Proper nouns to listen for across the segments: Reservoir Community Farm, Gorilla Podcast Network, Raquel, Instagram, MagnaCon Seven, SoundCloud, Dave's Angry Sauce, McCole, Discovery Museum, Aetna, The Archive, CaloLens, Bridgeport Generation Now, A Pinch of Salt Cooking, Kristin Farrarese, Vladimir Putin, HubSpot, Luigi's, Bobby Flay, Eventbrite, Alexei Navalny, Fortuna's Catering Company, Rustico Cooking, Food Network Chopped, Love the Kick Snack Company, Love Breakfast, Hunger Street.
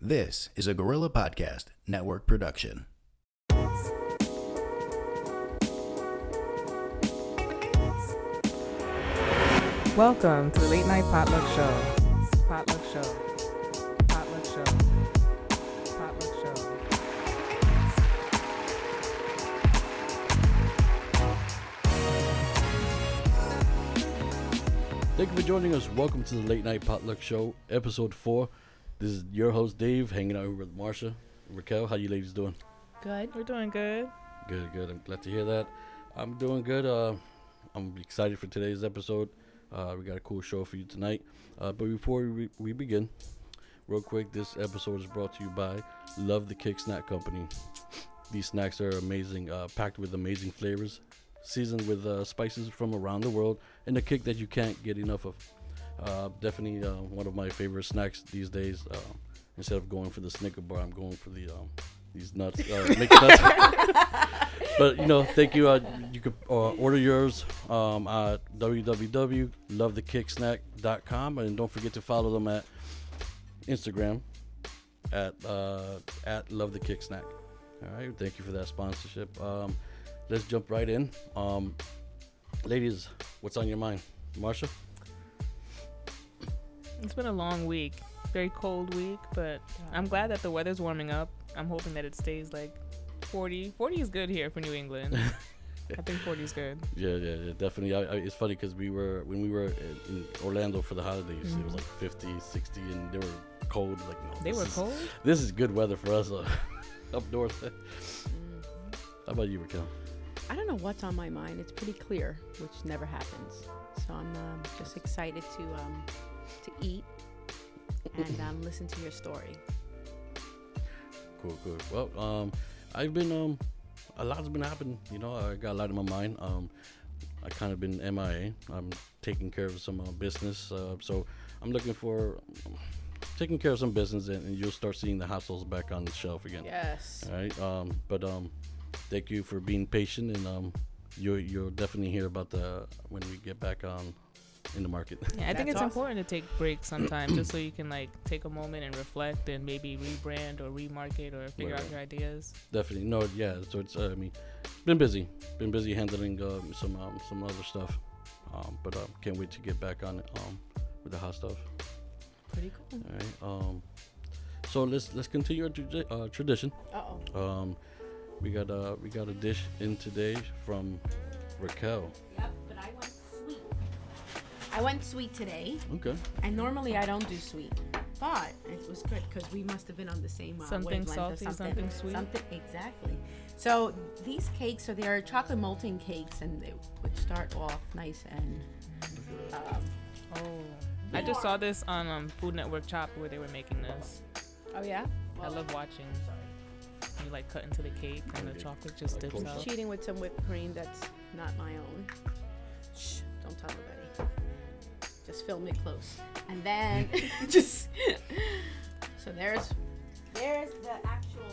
This is a Gorilla Podcast Network production. Welcome to the Late Night Potluck Show. Potluck Show. Potluck Show. Potluck Show. Thank you for joining us. Welcome to the Late Night Potluck Show, episode 4. This is your host, Dave, hanging out with Marsha. Raquel, how you ladies doing? Good. We're doing good. Good. I'm glad to hear that. I'm doing good. I'm excited for today's episode. We got a cool show for you tonight. But before we begin, real quick, this episode is brought to you by Love the Kick Snack Company. These snacks are amazing, packed with amazing flavors, seasoned with spices from around the world, and a kick that you can't get enough of. Definitely one of my favorite snacks these days. Instead of going for the Snicker bar, I'm going for the these nuts, Lick Nuts. But thank you. You can order yours at www.lovethekicksnack.com, and don't forget to follow them at Instagram at Love the Kick Snack. All right, thank you for that sponsorship. Let's jump right in. Ladies, what's on your mind, Marsha? It's been a long week, very cold week, but I'm glad that the weather's warming up. I'm hoping that it stays like 40. 40 is good here for New England. I think 40 is good. Yeah, definitely. It's funny because when we were in Orlando for the holidays, It was like 50, 60, and they were cold. Like cold. This is good weather for us up north. How about you, Raquel? I don't know what's on my mind. It's pretty clear, which never happens. So I'm just excited to eat and listen to your story. Cool. Well, I've been a lot's been happening. I got a lot in my mind. I kind of been MIA. I'm taking care of some business. So I'm looking for taking care of some business, and you'll start seeing the hot sauce back on the shelf again. Yes. All right. But thank you for being patient, and you'll definitely hear about when we get back on. In the market. Yeah, I think it's important to take breaks sometimes, just so you can take a moment and reflect, and maybe rebrand or remarket or figure out your ideas. Definitely. No. Yeah. So it's been busy handling some other stuff, but can't wait to get back on it with the hot stuff. Pretty cool. All right. So let's continue our tradition. We got a dish in today from Raquel. Yep. But I went sweet today. Okay. And normally I don't do sweet, but it was good because we must have been on the same something salty, something sweet. Something, exactly. So these cakes, so they are chocolate molten cakes, and they would start off nice and. I just saw this on Food Network Chopped where they were making this. Oh yeah. I love watching. You cut into the cake and the chocolate just dips out. Cheating with some whipped cream that's not my own. Shh! Don't tell anybody. Just film it close, and then so there's the actual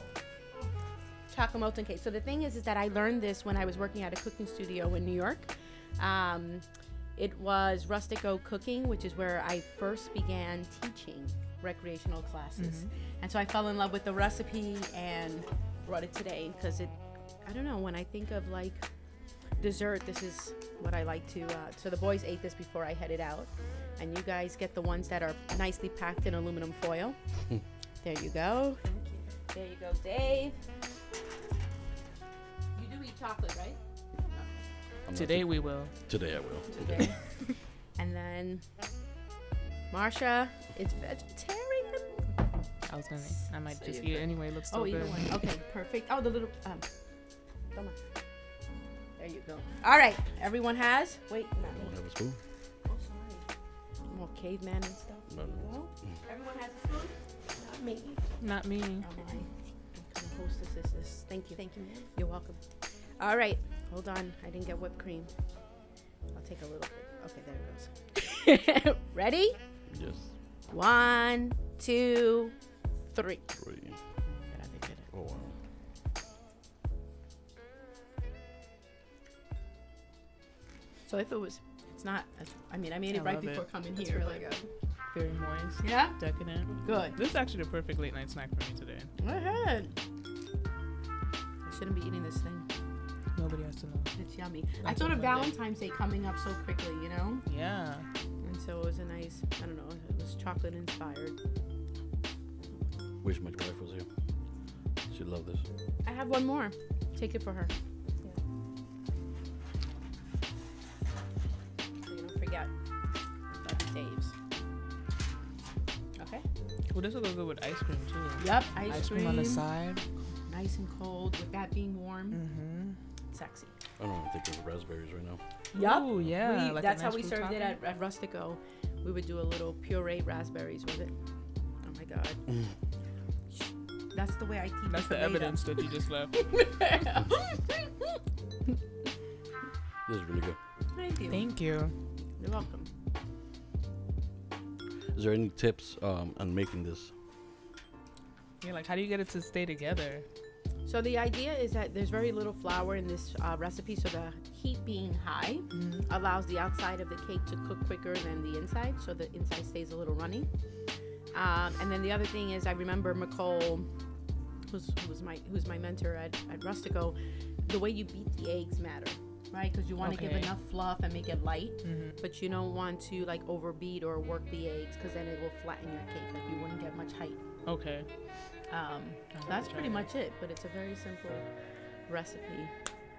chocolate molten cake. So the thing is that I learned this when I was working at a cooking studio in New York. It was Rustico Cooking, which is where I first began teaching recreational classes, and so I fell in love with the recipe and brought it today because I don't know, when I think of dessert, this is what I like to so the boys ate this before I headed out, and you guys get the ones that are nicely packed in aluminum foil. There you go. Thank you. There you go, Dave. You do eat chocolate, right? No. Today I will. Today. And then Marsha is vegetarian. I was gonna I might so just eat it anyway, it looks so good. Oh, either one. Okay, perfect. Oh, the little come on. There you go. All right. Everyone has? Wait. I don't have a spoon. Oh, sorry. More caveman and stuff. No. Everyone has a spoon? Not me. Okay. Hostess. Thank you. Thank you, ma'am. You're welcome. All right. Hold on. I didn't get whipped cream. I'll take a little bit. Okay, there it goes. Ready? Yes. 1, 2, 3. Three. I didn't get it. Oh, wow. So if it's not, I made it right before coming here. Really good. very moist. Yeah? Decadent. Good. This is actually the perfect late night snack for me today. Go ahead. I shouldn't be eating this thing. Nobody has to know. It's yummy. That's I thought of Valentine's Day coming up so quickly, you know? Yeah. And so it was a nice, I don't know, it was chocolate inspired. Wish my wife was here. She'd love this. I have one more. Take it for her. Yeah. So you don't forget. That's Dave's. Okay. Well, this will go good with ice cream, too. Yep, ice cream on the side. Nice and cold, with that being warm. Mm-hmm. Sexy. I don't even think there's raspberries right now. Yep. Ooh, yeah. Like that's nice how we served topping. It at Rustico. We would do a little puree raspberries with it. Oh my God. That's the way I keep it. That's the evidence that you just left. This is really good. Thank you. Thank you. You're welcome. Is there any tips on making this? Yeah, like how do you get it to stay together? So the idea is that there's very little flour in this recipe, so the heat being high allows the outside of the cake to cook quicker than the inside, so the inside stays a little runny. And then the other thing is I remember McCole, who's my mentor at Rustico, the way you beat the eggs matter, right? Because you want to give enough fluff and make it light, but you don't want to like overbeat or work the eggs because then it will flatten your cake. Like you wouldn't get much height. Okay. That's pretty much it, but it's a very simple recipe.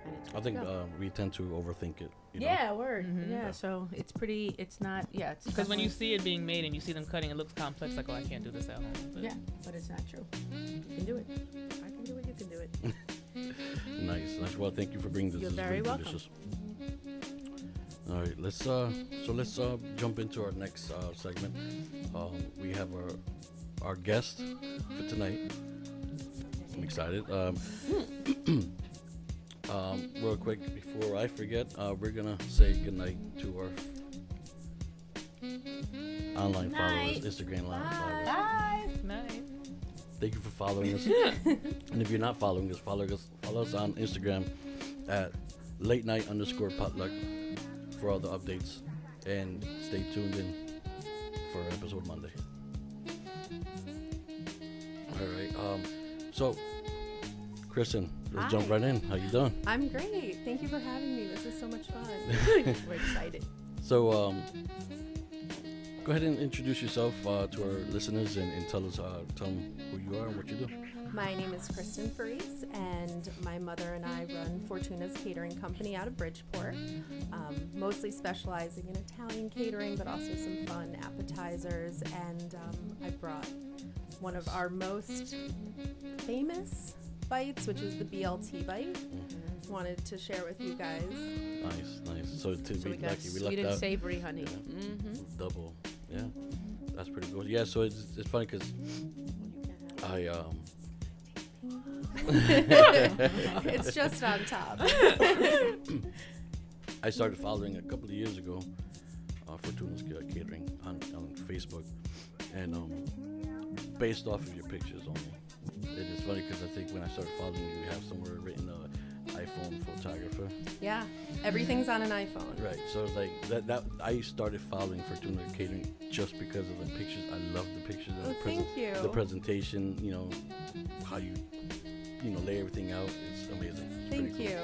And it's I think we tend to overthink it. You know? Yeah, word. Mm-hmm. Yeah, so it's pretty, it's not, yeah. Because when you see it being made and you see them cutting, it looks complex, like, oh, I can't do this at home. But. Yeah, but it's not true. You can do it. I can do it, you can do it. Nice. Well, thank you for bringing this. You're very welcome. Delicious. All right, let's jump into our next segment. We have our guest for tonight. I'm excited. Real quick, before I forget, we're going to say goodnight to our online followers, Instagram live followers. Bye. Night. Thank you for following us. And if you're not following us, follow us on Instagram at latenight_potluck for all the updates. And stay tuned in for episode Monday. All right, so, Kristin, let's jump right in. How you doing? I'm great. Thank you for having me. This is so much fun. We're excited. So, go ahead and introduce yourself to our listeners and tell them who you are and what you do. My name is Kristin Farrarese, and my mother and I run Fortuna's Catering Company out of Bridgeport, mostly specializing in Italian catering, but also some fun appetizers, and I brought one of our most famous bites, which is the BLT bite. Mm-hmm. Wanted to share with you guys. Nice. So we got sweet and savory, honey. Yeah. Mm-hmm. Double. Yeah, that's pretty good. Yeah, so it's funny because I. It's just on top. I started following a couple of years ago Fortuna's Catering on Facebook, and based off of your pictures only. It is funny because I think when I started following you, you have somewhere written iPhone photographer. Yeah, everything's on an iPhone. Right, so it's like that. I started following Fortuna Catering just because of the pictures. I love the pictures. And thank you. The presentation, you know, how you lay everything out. It's amazing. It's Thank you.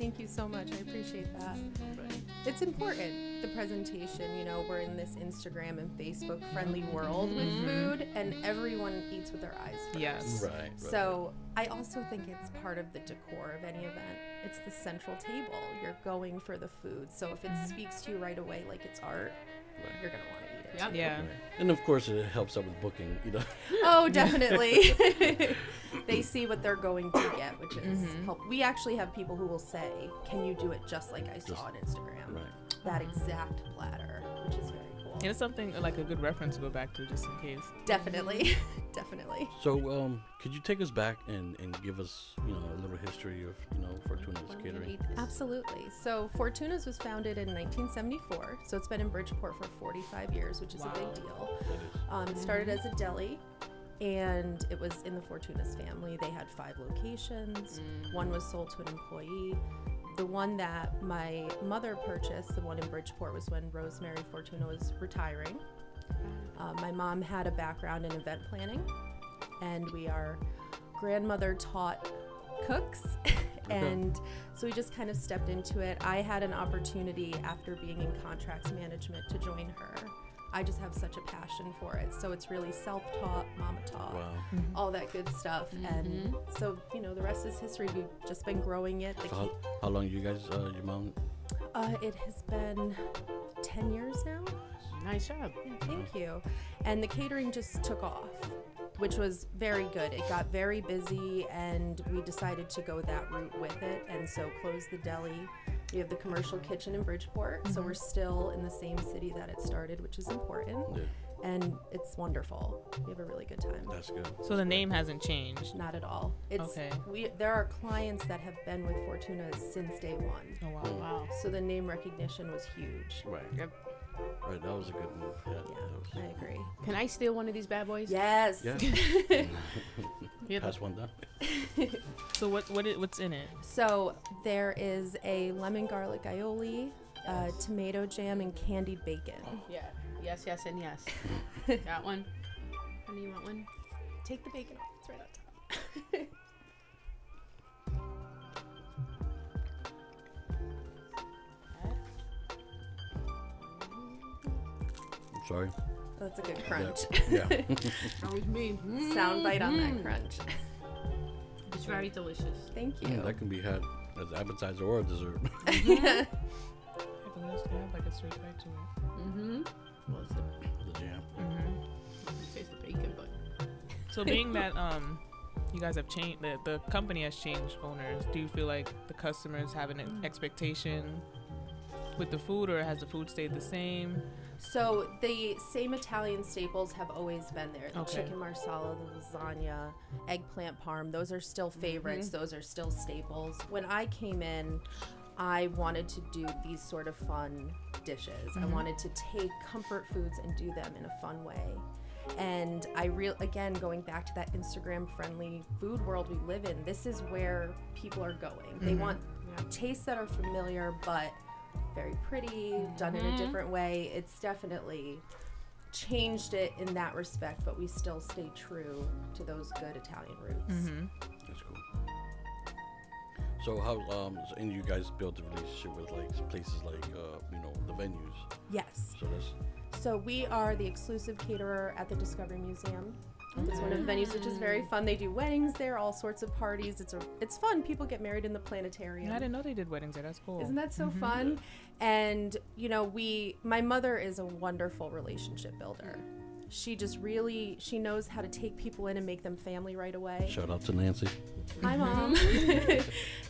Thank you so much. I appreciate that. Right. It's important, the presentation. You know, we're in this Instagram and Facebook friendly world with food, and everyone eats with their eyes first. Yes. Right. So I also think it's part of the decor of any event. It's the central table. You're going for the food. So if it speaks to you right away like it's art, you're going to want to eat it. Yep. Yeah. Right. And of course it helps out with booking, you know. Oh, definitely. They see what they're going to get, which is helpful. We actually have people who will say, can you do it just like I saw on Instagram? Right. That exact platter, which is very cool. And it's something like a good reference to go back to just in case. Definitely. Definitely. So could you take us back and give us, you know, a little history of, you know, Fortuna's Catering? Absolutely. So Fortuna's was founded in 1974. So it's been in Bridgeport for 45 years, which is a big deal. It started as a deli. And it was in the Fortuna's family. They had 5 locations. One was sold to an employee. The one that my mother purchased, the one in Bridgeport, was when Rosemary Fortuna was retiring. My mom had a background in event planning, and our grandmother taught cooks. And so we just kind of stepped into it. I had an opportunity after being in contracts management to join her. I just have such a passion for it. So it's really self-taught, mama taught, wow. mm-hmm. all that good stuff. Mm-hmm. And so, you know, the rest is history. We've just been growing it. So how long you guys, your mom? It has been 10 years now. Nice job. Yeah, thank you. And the catering just took off, which was very good. It got very busy, and we decided to go that route with it, and so closed the deli. We have the commercial kitchen in Bridgeport, mm-hmm. so we're still in the same city that it started, which is important, yeah. and it's wonderful. We have a really good time. That's good. So the name hasn't changed? Not at all. Okay. There are clients that have been with Fortuna's since day one. Oh, wow. Mm. Wow. So the name recognition was huge. Right. Yep. Right, that was a good move. Yeah, I agree. Can I steal one of these bad boys? Yes. Yeah. Pass one down. So what's in it? So there is a lemon garlic aioli, tomato jam, and candied bacon. Oh. Yeah. Yes, yes, and yes. Got one. And you want one? Take the bacon off. It's right on top. Sorry. That's a good crunch. Yeah. Always me. Soundbite on that crunch. It's very delicious. Thank you. Yeah, that can be had as an appetizer or a dessert. Yeah. Like a straight bite to it. Mm-hmm. Well, it's the jam. Mm-hmm. It tastes the bacon, but. So being that you guys have changed, the company has changed owners. Do you feel like the customers have an expectation with the food, or has the food stayed the same? So the same Italian staples have always been there. The chicken marsala, the lasagna, eggplant parm, those are still favorites. Mm-hmm. Those are still staples. When I came in, I wanted to do these sort of fun dishes. Mm-hmm. I wanted to take comfort foods and do them in a fun way. And I again, going back to that Instagram-friendly food world we live in, this is where people are going. Mm-hmm. They want tastes that are familiar, but very pretty, done in a different way. It's definitely changed it in that respect, but we still stay true to those good Italian roots. Mm-hmm. That's cool. So how and you guys built a relationship with like places like the venues? Yes. So we are the exclusive caterer at the Discovery Museum. It's one of the venues, which is very fun. They do weddings there, all sorts of parties. It's fun. People get married in the planetarium. I didn't know they did weddings there. That's cool. Isn't that so fun? Yeah. And, my mother is a wonderful relationship builder. She just really, she knows how to take people in and make them family right away. Shout out to Nancy. Hi, Mom.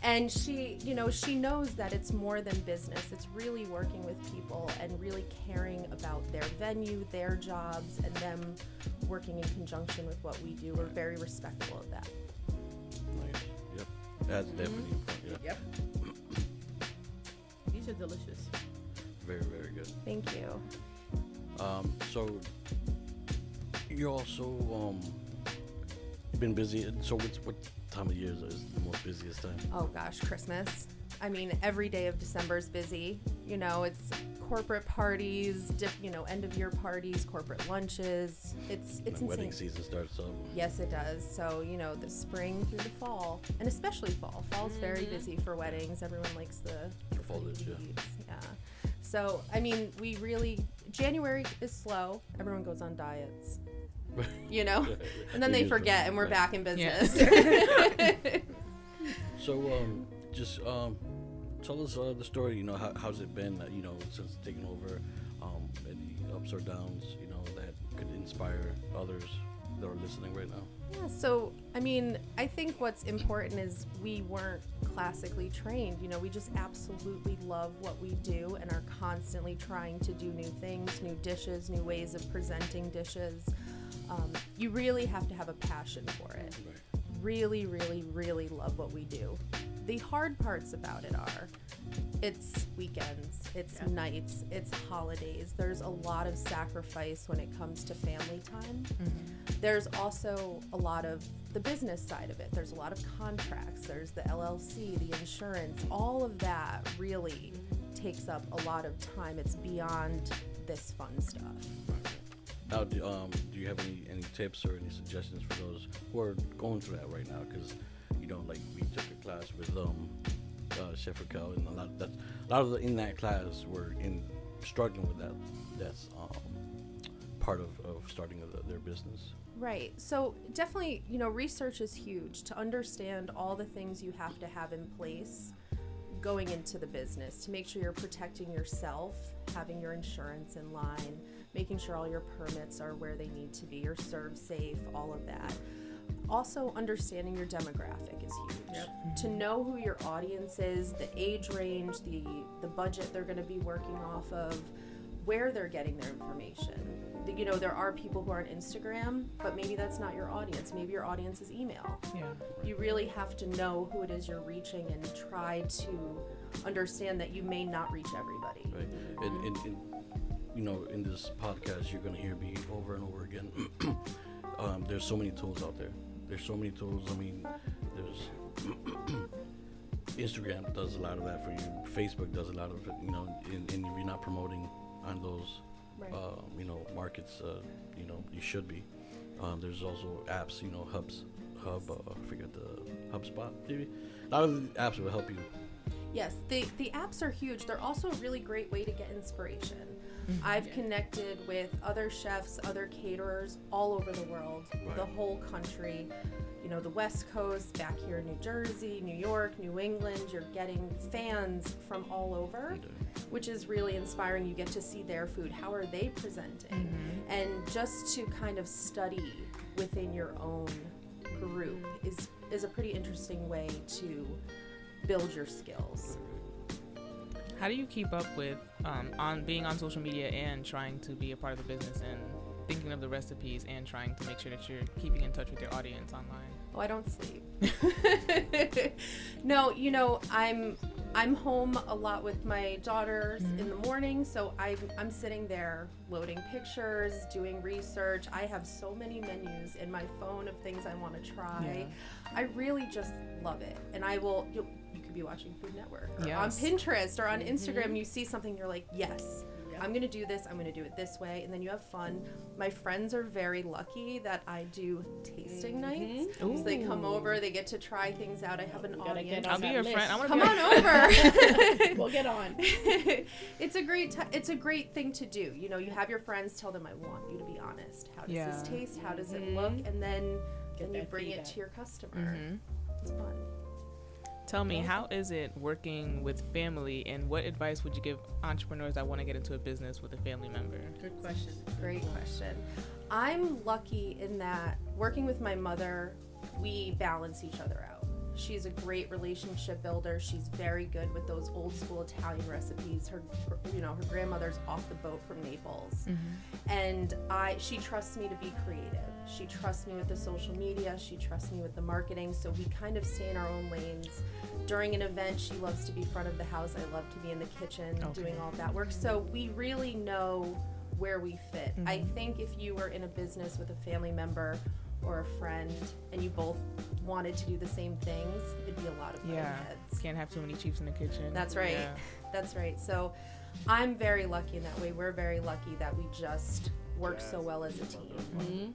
And she, she knows that it's more than business. It's really working with people and really caring about their venue, their jobs, and them working in conjunction with what we do. We're very respectful of that. Nice. Yep. That's definitely important. Yep. These are delicious. Very, very good. Thank you. So... you also been busy. So what time of year is the most busiest time? Oh gosh, Christmas. I mean, every day of December is busy. It's corporate parties, end of year parties, corporate lunches. It's insane. Wedding season starts up. Yes, it does. So the spring through the fall, and especially fall. Fall's very busy for weddings. Everyone likes the foliage. Yeah. So we really. January is slow. Everyone goes on diets. And then they forget, and we're back in business. Yeah. So, tell us the story. How's it been? Since taking over, any ups or downs? That could inspire others that are listening right now. Yeah. So, I think what's important is we weren't classically trained. We just absolutely love what we do and are constantly trying to do new things, new dishes, new ways of presenting dishes. You really have to have a passion for it. Right. Really, really, really love what we do. The hard parts about it are it's weekends, it's nights, it's holidays. There's a lot of sacrifice when it comes to family time. Mm-hmm. There's also a lot of the business side of it. There's a lot of contracts. There's the LLC, the insurance. All of that really takes up a lot of time. It's beyond this fun stuff. Now, do you have any tips or any suggestions for those who are going through that right now? Because, you know, like, we took a class with Chef Raquel, and a lot of the in that class were struggling with that. That's part of starting their business. Right. So definitely, you know, research is huge to understand all the things you have to have in place going into the business to make sure you're protecting yourself, having your insurance in line, making sure all your permits are where they need to be, you're serve safe, all of that. Also, understanding your demographic is huge. Yep. Mm-hmm. To know who your audience is, the age range, the budget they're going to be working off of, where they're getting their information. You know, there are people who are on Instagram, but maybe that's not your audience. Maybe your audience is email. Yeah. You really have to know who it is you're reaching and try to understand that you may not reach everybody. Right. And you know, in this podcast, you're going to hear me over and over again. There's so many tools out there. There's so many tools. I mean, there's... Instagram does a lot of that for you. Facebook does a lot of it, you know, and you're not promoting on those, right. You know, markets, you know, you should be. There's also apps, you know, HubSpot, maybe. A lot of the apps will help you. Yes, the apps are huge. They're also a really great way to get inspiration. Mm-hmm. I've connected with other chefs, other caterers all over the world, right. The whole country, you know, the West Coast, back here in New Jersey, New York, New England. You're getting fans from all over, which is really inspiring. You get to see their food. How are they presenting? Mm-hmm. And just to kind of study within your own group is a pretty interesting way to build your skills. How do you keep up with on being on social media and trying to be a part of the business and thinking of the recipes and trying to make sure that you're keeping in touch with your audience online? Oh, I don't sleep. No, you know, I'm home a lot with my daughters mm-hmm. in the morning, so I'm sitting there loading pictures, doing research. I have so many menus in my phone of things I want to try. Yeah. I really just love it. And I will, you could be watching Food Network or yes. on Pinterest or on mm-hmm. Instagram, you see something, you're like, yes. I'm going to do this, I'm going to do it this way, and then you have fun. My friends are very lucky that I do tasting nights. Ooh. So they come over, they get to try things out. I have an audience. I'll be your friend. Come on over. We'll get on. It's a great thing to do. You know, you have your friends, tell them I want you to be honest. How does this taste? How does it look? And then you bring it to your customer. Mm-hmm. It's fun. Tell me, how is it working with family, and what advice would you give entrepreneurs that want to get into a business with a family member? Good question. Great question. I'm lucky in that working with my mother, we balance each other out. She's a great relationship builder. She's very good with those old school Italian recipes. Her, you know, her grandmother's off the boat from Naples. Mm-hmm. And she trusts me to be creative. She trusts me with the social media. She trusts me with the marketing. So we kind of stay in our own lanes. During an event, she loves to be front of the house. I love to be in the kitchen doing all that work. So we really know where we fit. Mm-hmm. I think if you were in a business with a family member or a friend and you both wanted to do the same things, it'd be a lot of fun. Yeah, can't have too many chiefs in the kitchen. That's right. Yeah. That's right. So I'm very lucky in that way. We're very lucky that we just work so well as a team. Mm-hmm.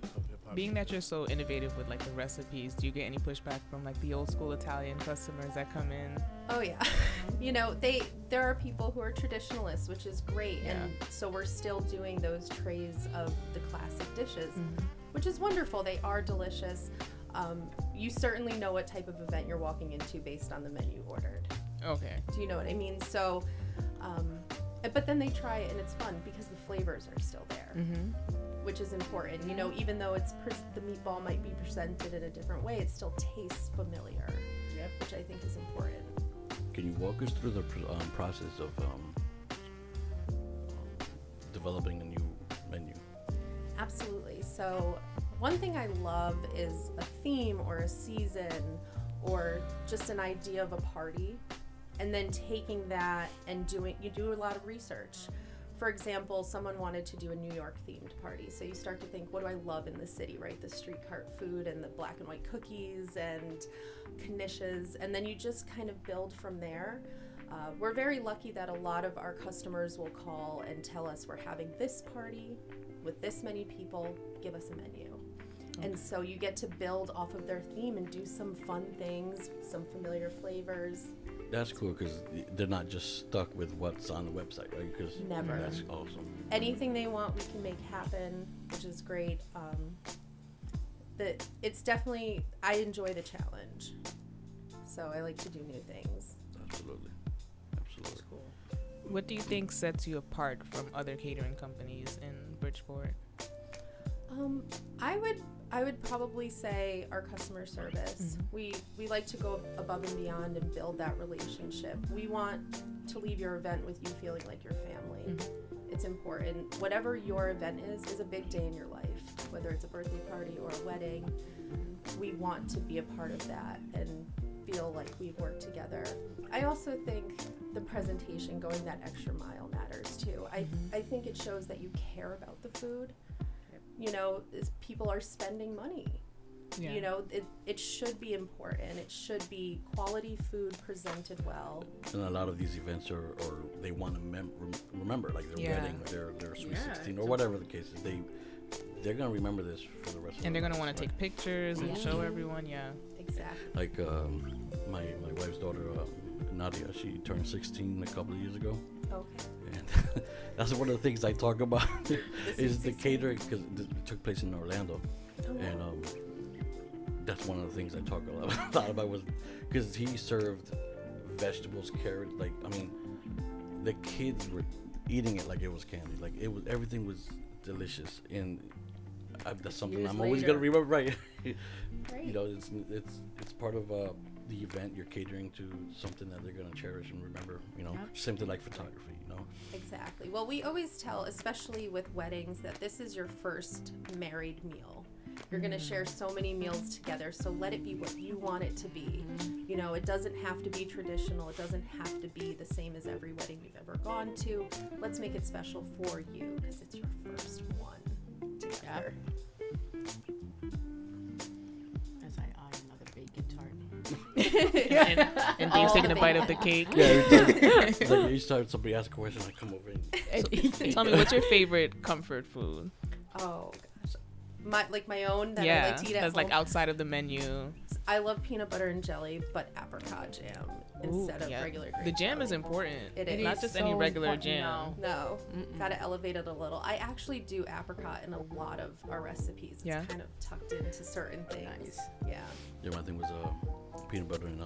Being that you're so innovative with like the recipes, do you get any pushback from like the old school Italian customers that come in? Oh yeah. You know, there are people who are traditionalists, which is great. Yeah. And so we're still doing those trays of the classic dishes. Mm-hmm. Which is wonderful. They are delicious. You certainly know what type of event you're walking into based on the menu you ordered. Okay. Do you know what I mean? So, but then they try it and it's fun because the flavors are still there, mm-hmm. which is important. You know, even though it's the meatball might be presented in a different way, it still tastes familiar, which I think is important. Can you walk us through the process of developing a new menu? Absolutely. So one thing I love is a theme or a season or just an idea of a party, and then taking that and you do a lot of research. For example, someone wanted to do a New York themed party. So you start to think, what do I love in the city, right? The street cart food and the black and white cookies and knishes. And then you just kind of build from there. We're very lucky that a lot of our customers will call and tell us we're having this party. with this many people, give us a menu. Okay. And so you get to build off of their theme and do some fun things, some familiar flavors. That's cool because they're not just stuck with what's on the website, right? Cause never. That's awesome. Anything they want, we can make happen, which is great. It's definitely, I enjoy the challenge. So I like to do new things. Absolutely. That's cool. What do you think sets you apart from other catering companies in Bridgeport? I would probably say our customer service. Mm-hmm. We like to go above and beyond and build that relationship. We want to leave your event with you feeling like your family. Mm-hmm. It's important. Whatever your event is a big day in your life, whether it's a birthday party or a wedding. Mm-hmm. We want to be a part of that and feel like we've worked together. I also think the presentation, going that extra mile, matters too. Mm-hmm. I think it shows that you care about the food. You know, people are spending money. Yeah. You know, it should be important. It should be quality food presented well. And a lot of these events are they want to remember, like their wedding, their Sweet 16, or whatever the case is. They're going to remember this for the rest of their life. And they're going to want to take pictures and show everyone, Exactly. Like my wife's daughter, Nadia, she turned 16 a couple of years ago. Okay. And that's one of the things I talk about is the catering, because it took place in Orlando. Oh, wow. And that's one of the things I talk a lot about, was because he served vegetables, carrots, like, I mean, the kids were eating it like it was candy. Like, it was, everything was delicious, and that's something I'm always going to remember, right? Right. You know, it's part of the event. You're catering to something that they're going to cherish and remember, you know. Yep. Something like photography, you know. Exactly. Well, we always tell, especially with weddings, that this is your first married meal. You're going to share so many meals together, so let it be what you want it to be. You know, it doesn't have to be traditional. It doesn't have to be the same as every wedding you've ever gone to. Let's make it special for you because it's your first one together. And Dave's taking a bite of the cake. Yeah, like each time somebody asks a question, I come over and tell me, what's your favorite comfort food? Oh gosh, my own that I like to eat at home. That's like outside of the menu. I love peanut butter and jelly, but apricot jam instead of regular green. The jam is important. It is not just so any regular jam. No, gotta elevate it a little. I actually do apricot in a lot of our recipes. It's kind of tucked into certain things. Nice. Yeah. Yeah, my thing was peanut butter and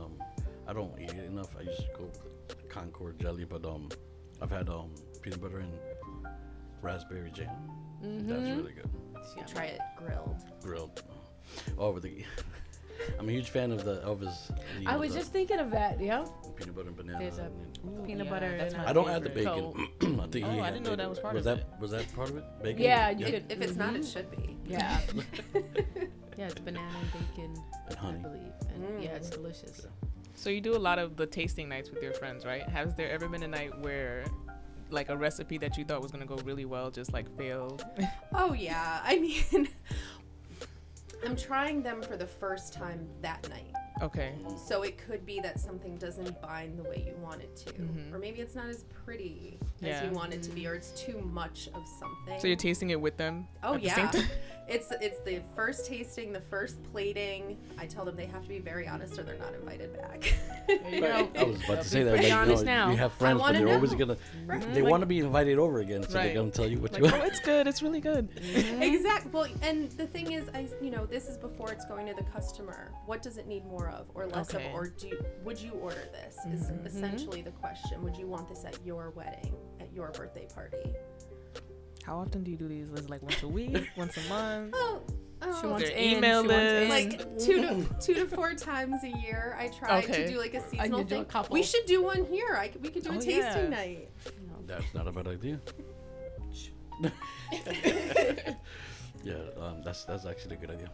I don't eat it enough. I used to go Concord jelly, but I've had peanut butter and raspberry jam. Mm-hmm. That's really good. So you try it grilled. Oh, with the. I'm a huge fan of the Elvis. I was just thinking of that, Peanut butter and banana. There's a peanut butter. And I don't add the bacon. I think I didn't know that was part of it. Was that part of it? Bacon? Yeah, you could. If it's not, it should be. Yeah. Yeah, it's banana and bacon. And honey. I believe. And it's delicious. Yeah. So you do a lot of the tasting nights with your friends, right? Has there ever been a night where, like, a recipe that you thought was going to go really well just, like, failed? Oh, yeah. I mean... I'm trying them for the first time that night. Okay. So it could be that something doesn't bind the way you want it to. Mm-hmm. Or maybe it's not as pretty as you want it to be, or it's too much of something. So you're tasting it with them? Oh, yeah. It's the first tasting, the first plating. I tell them they have to be very honest or they're not invited back. You know? I was about to say that. Like, you have friends, but they're always going to... They want to be invited over again, so they're going to tell you what you want. Oh, it's good. It's really good. Mm-hmm. Exactly. Well, and the thing is, this is before it's going to the customer. What does it need more of or less of, or would you order this? Is essentially the question. Would you want this at your wedding, at your birthday party? How often do you do these? Is it like once a week, once a month? Oh, she wants to email this. Like 2 to 4 times a year. I try to do like a seasonal thing. We should do one here. We could do a tasting night. That's not a bad idea. That's actually a good idea.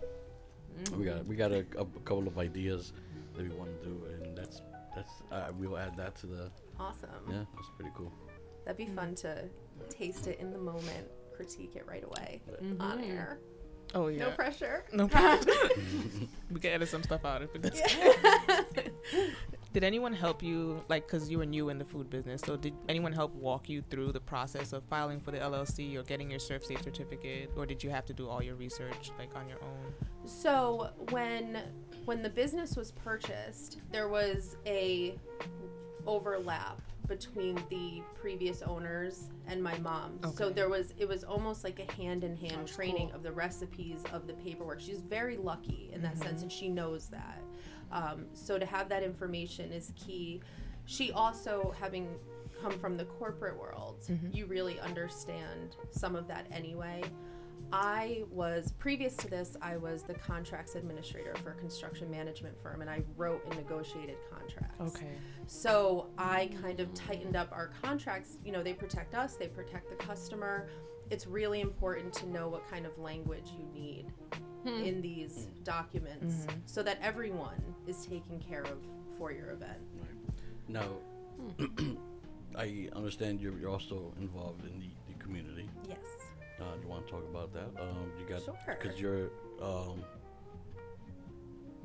Mm-hmm. We got a couple of ideas that we want to do, and that's we'll add that to the. Awesome. Yeah, that's pretty cool. That'd be fun to taste it in the moment, critique it right away on air. Oh yeah. No pressure. We can edit some stuff out if it does. Did anyone help you, like, because you were new in the food business, so did anyone help walk you through the process of filing for the LLC or getting your Surf State certificate, or did you have to do all your research, like, on your own? So when the business was purchased, there was a overlap between the previous owners and my mom. Okay. So it was almost like a hand-in-hand training of the recipes, of the paperwork. She's very lucky in that sense, and she knows that. So to have that information is key. She also, having come from the corporate world, you really understand some of that anyway. Previous to this, I was the contracts administrator for a construction management firm, and I wrote and negotiated contracts. Okay. So I kind of tightened up our contracts. You know, they protect us, they protect the customer. It's really important to know what kind of language you need in these documents so that everyone is taken care of for your event. Right. Now, I understand you're also involved in the community. Yes. You want to talk about that? You got, because you're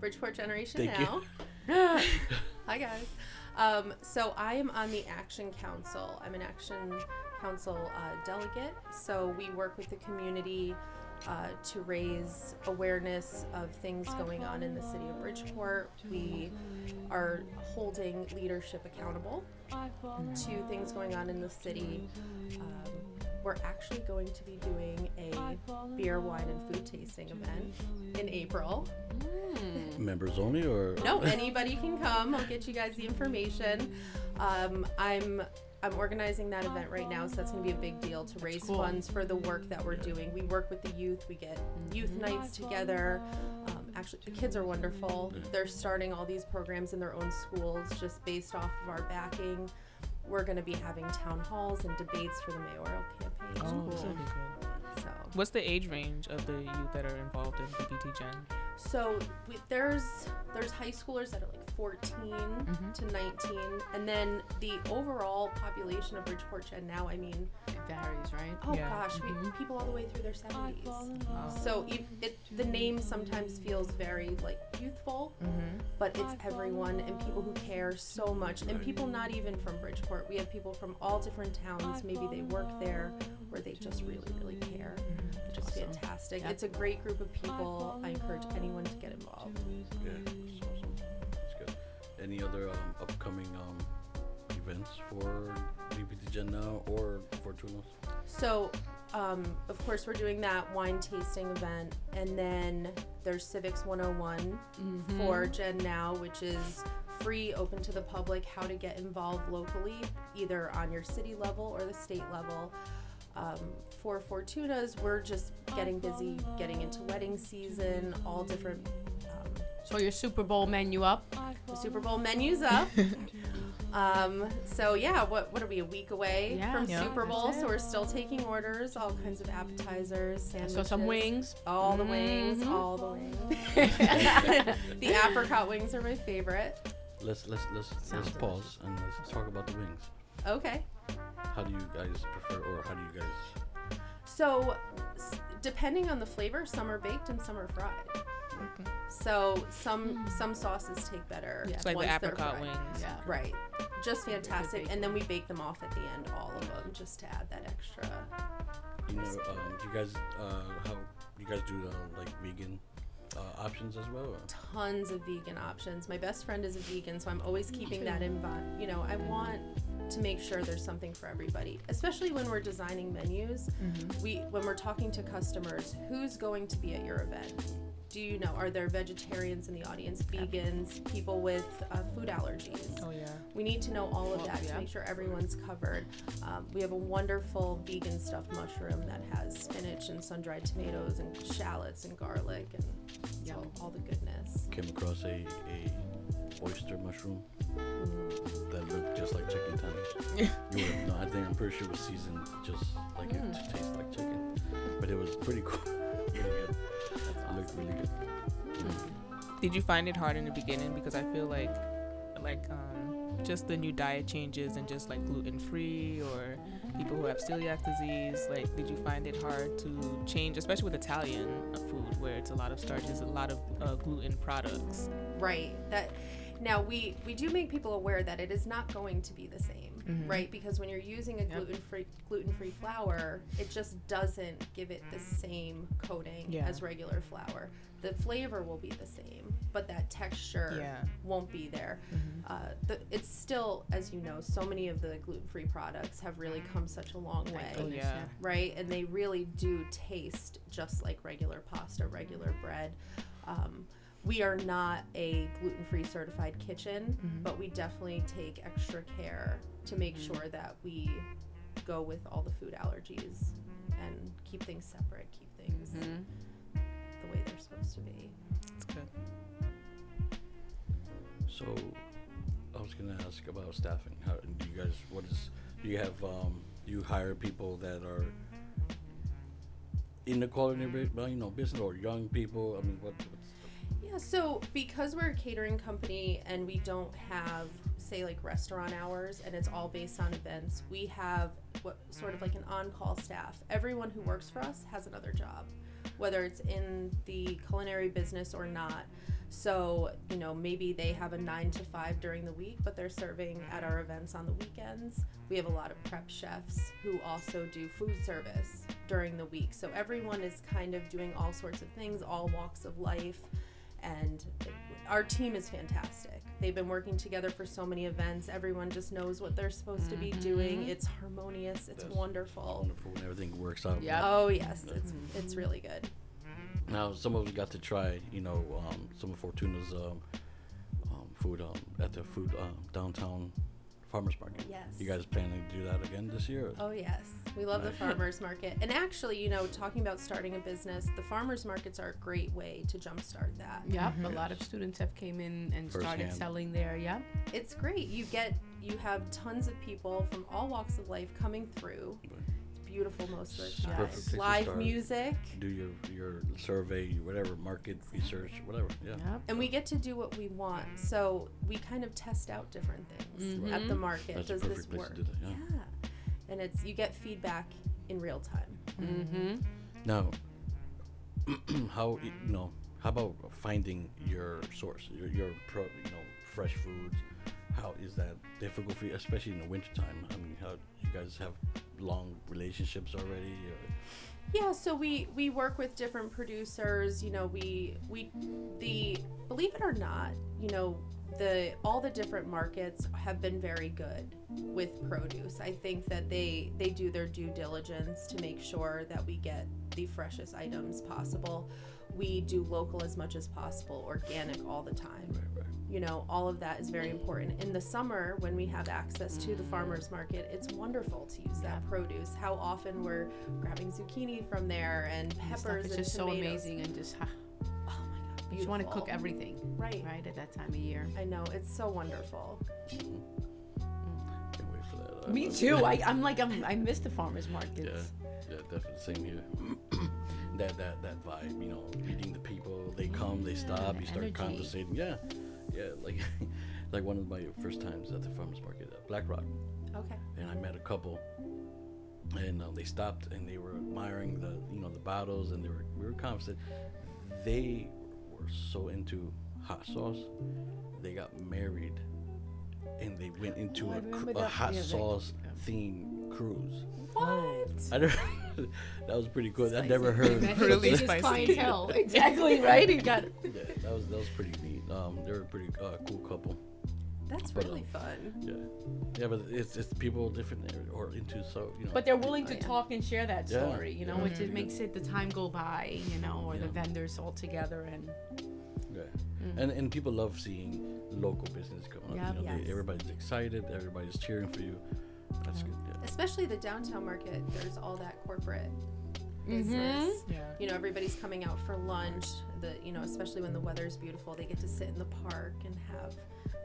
Bridgeport Generation Now. Hi guys. So I am on the Action Council. I'm an Action Council delegate. So we work with the community to raise awareness of things going on in the city of Bridgeport. We are holding leadership accountable to things going on in the city. We're actually going to be doing a beer, wine, and food tasting event in April. Members only, or? No, anybody can come. I'll get you guys the information. I'm organizing that event right now, so that's going to be a big deal to raise funds for the work that we're doing. We work with the youth. We get youth nights together. Actually, the kids are wonderful. They're starting all these programs in their own schools just based off of our backing. We're going to be having town halls and debates for the mayoral campaign. Oh, that's really good. So, what's the age range of the youth that are involved in the BT Gen? So there's high schoolers that are like 14 to 19, and then the overall population of Bridgeport Gen Now, I mean, it varies, right? Oh yeah. Gosh, we people all the way through their 70s. So the name sometimes feels very like youthful, but it's everyone, and people who care so much, and people not even from Bridgeport. We have people from all different towns. Maybe they work there, or they just really, really care. Which is fantastic. It's a great group of people. I encourage anyone to get involved. Yeah, that's awesome. That's good. Any other upcoming events for BPT Gen Now or Fortuna's? So, of course, we're doing that wine tasting event, and then there's Civics 101 for Gen Now, which is free, open to the public, how to get involved locally, either on your city level or the state level. For Fortuna's, we're just getting busy, getting into wedding season, all different. So your Super Bowl menu up? The Super Bowl menu's up. So yeah, what are we, a week away from Super Bowl? So we're still taking orders, all kinds of appetizers, sandwiches. So some wings. All the wings, all the wings. The apricot wings are my favorite. Let's pause and let's talk about the wings. Okay. How do you guys prefer, or how do you guys? So, depending on the flavor, some are baked and some are fried. Okay. So some sauces take better. Yeah. Like the apricot wings. Yeah. Right. Just fantastic. And then we bake them off at the end, all of them, just to add that extra. You know, do you guys how you guys do like vegan options as well? Or? Tons of vegan options. My best friend is a vegan, so I'm always keeping that in mind. You know, I want to make sure there's something for everybody, especially when we're designing menus. When we're talking to customers, who's going to be at your event? Do you know, are there vegetarians in the audience, vegans, people with food allergies? Oh yeah. We need to know all of that to make sure everyone's covered. We have a wonderful vegan stuffed mushroom that has spinach and sun-dried tomatoes and shallots and garlic and all the goodness. Came across a oyster mushroom that looked just like chicken tenders. You would know, I think I'm pretty sure it was seasoned just like it tastes like chicken, but it was pretty cool. It looked really good. Did you find it hard in the beginning? Because I feel like just the new diet changes and just like gluten free or people who have celiac disease, like did you find it hard to change, especially with Italian food where it's a lot of starches, a lot of gluten products? Right. That Now, we do make people aware that it is not going to be the same, mm-hmm. right? Because when you're using a gluten-free flour, it just doesn't give it the same coating as regular flour. The flavor will be the same, but that texture won't be there. Mm-hmm. It's still, as you know, so many of the gluten-free products have really come such a long way, right? And they really do taste just like regular pasta, regular bread. We are not a gluten-free certified kitchen, mm-hmm. but we definitely take extra care to make sure that we go with all the food allergies and keep things separate, keep things... Mm-hmm. the way they're supposed to be. That's good. So, I was gonna ask about staffing. How do you guys? Do you have? Do you hire people that are in the culinary, business, or young people? I mean, what's yeah. So, because we're a catering company and we don't have, say, like restaurant hours, and it's all based on events, we have what sort of like an on-call staff. Everyone who works for us has another job, whether it's in the culinary business or not. So, maybe they have a 9 to 5 during the week, but they're serving at our events on the weekends. We have a lot of prep chefs who also do food service during the week. So everyone is kind of doing all sorts of things, all walks of life. And our team is fantastic. They've been working together for so many events. Everyone just knows what they're supposed to be doing. It's harmonious. It's wonderful. Wonderful when everything works out. Yeah. Oh yes, it's really good. Now some of us got to try, some of Fortuna's food at the food downtown farmers market. Yes. You guys planning to do that again this year? Oh yes, we love the farmers market. And actually, talking about starting a business, the farmers markets are a great way to jumpstart that. Yep, mm-hmm. A lot of students have came in and started selling there. Yep, it's great. You have tons of people from all walks of life coming through. It's beautiful most of the time. Live music. Do your survey, whatever market research, whatever. Yeah. Yep. And we get to do what we want, so we kind of test out different things mm-hmm. at the market. That's Does a perfect this work? Place to do that, yeah. And you get feedback in real time. Mm-hmm. Now, how about finding your source, your fresh foods? How is that difficult for you, especially in the wintertime? I mean, how you guys have long relationships already? Yeah, so we work with different producers. Believe it or not, all the different markets have been very good with produce. I think that they do their due diligence to make sure that we get the freshest items possible. We do local as much as possible, organic all the time. Right. All of that is very important. In the summer, when we have access to the farmers market, it's wonderful to use that produce. How often we're grabbing zucchini from there and peppers and tomatoes. It's just so amazing and just, you just want to cook everything, right at that time of year. I know, it's so wonderful. Can't wait for that. Me too. I miss the farmers markets. Yeah, definitely same here. that vibe, meeting the people. They come, they stop, you start conversating. Yeah, like one of my first times at the farmers market at Black Rock. Okay. And I met a couple. And they stopped and they were admiring the the bottles, and we were conversing. They were so into hot sauce, they got married, and they went into a hot sauce themed cruise. What? That was pretty cool. Spicy. I never heard. Really his clientele. Exactly right. He got it. Yeah, that was pretty neat. They were a pretty cool couple. That's really fun. Yeah, but it's people different or into so. But they're willing to talk and share that story, which it makes it the time go by, or the vendors all together and. Yeah, mm-hmm. and people love seeing local business coming up. Everybody's excited. Everybody's cheering for you. That's good. Yeah. Especially the downtown market. There's all that corporate business. Mm-hmm. Yeah. Everybody's coming out for lunch. Especially when the weather's beautiful, they get to sit in the park and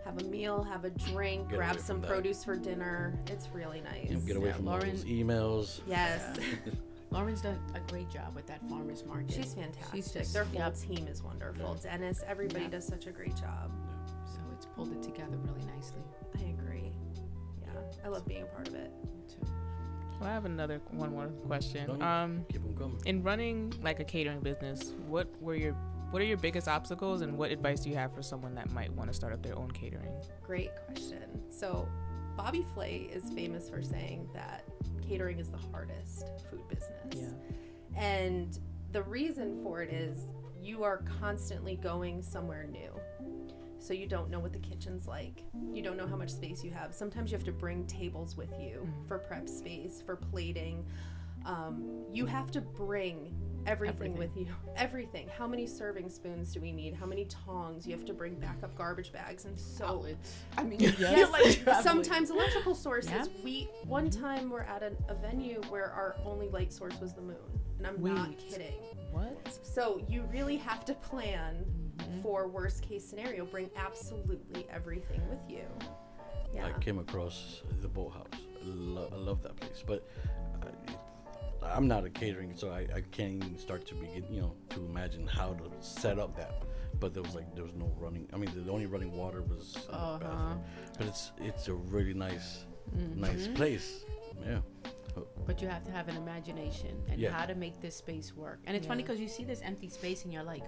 have a meal, have a drink, grab some produce for dinner. It's really nice. And get away from Lauren's emails. Yes. Yeah. Lauren's done a great job with that farmers market. She's fantastic. Their whole team is wonderful. Yeah. Dennis, everybody does such a great job. Yeah. So it's pulled it together really nicely. I agree. Yeah, I love being a part of it. Me too. Well, I have one more question. In running like a catering business, what were your What are your biggest obstacles, and what advice do you have for someone that might want to start up their own catering? Great question. So Bobby Flay is famous for saying that catering is the hardest food business. Yeah. And the reason for it is you are constantly going somewhere new. So you don't know what the kitchen's like. You don't know how much space you have. Sometimes you have to bring tables with you for prep space, for plating. You have to bring everything with you. Everything. How many serving spoons do we need? How many tongs? You have to bring backup garbage bags and so it's I mean, yes, like sometimes electrical sources. Yeah. We one time were at a venue where our only light source was the moon. And I'm not kidding. What? So you really have to plan for worst case scenario. Bring absolutely everything with you. Yeah. I came across the Boathouse. I love that place. But I'm not a catering, so I can't even start to begin, to imagine how to set up that. But there was no running. I mean, the only running water was in the bathroom. But it's a really nice place. Yeah. But you have to have an imagination and how to make this space work. And it's funny because you see this empty space and you're like,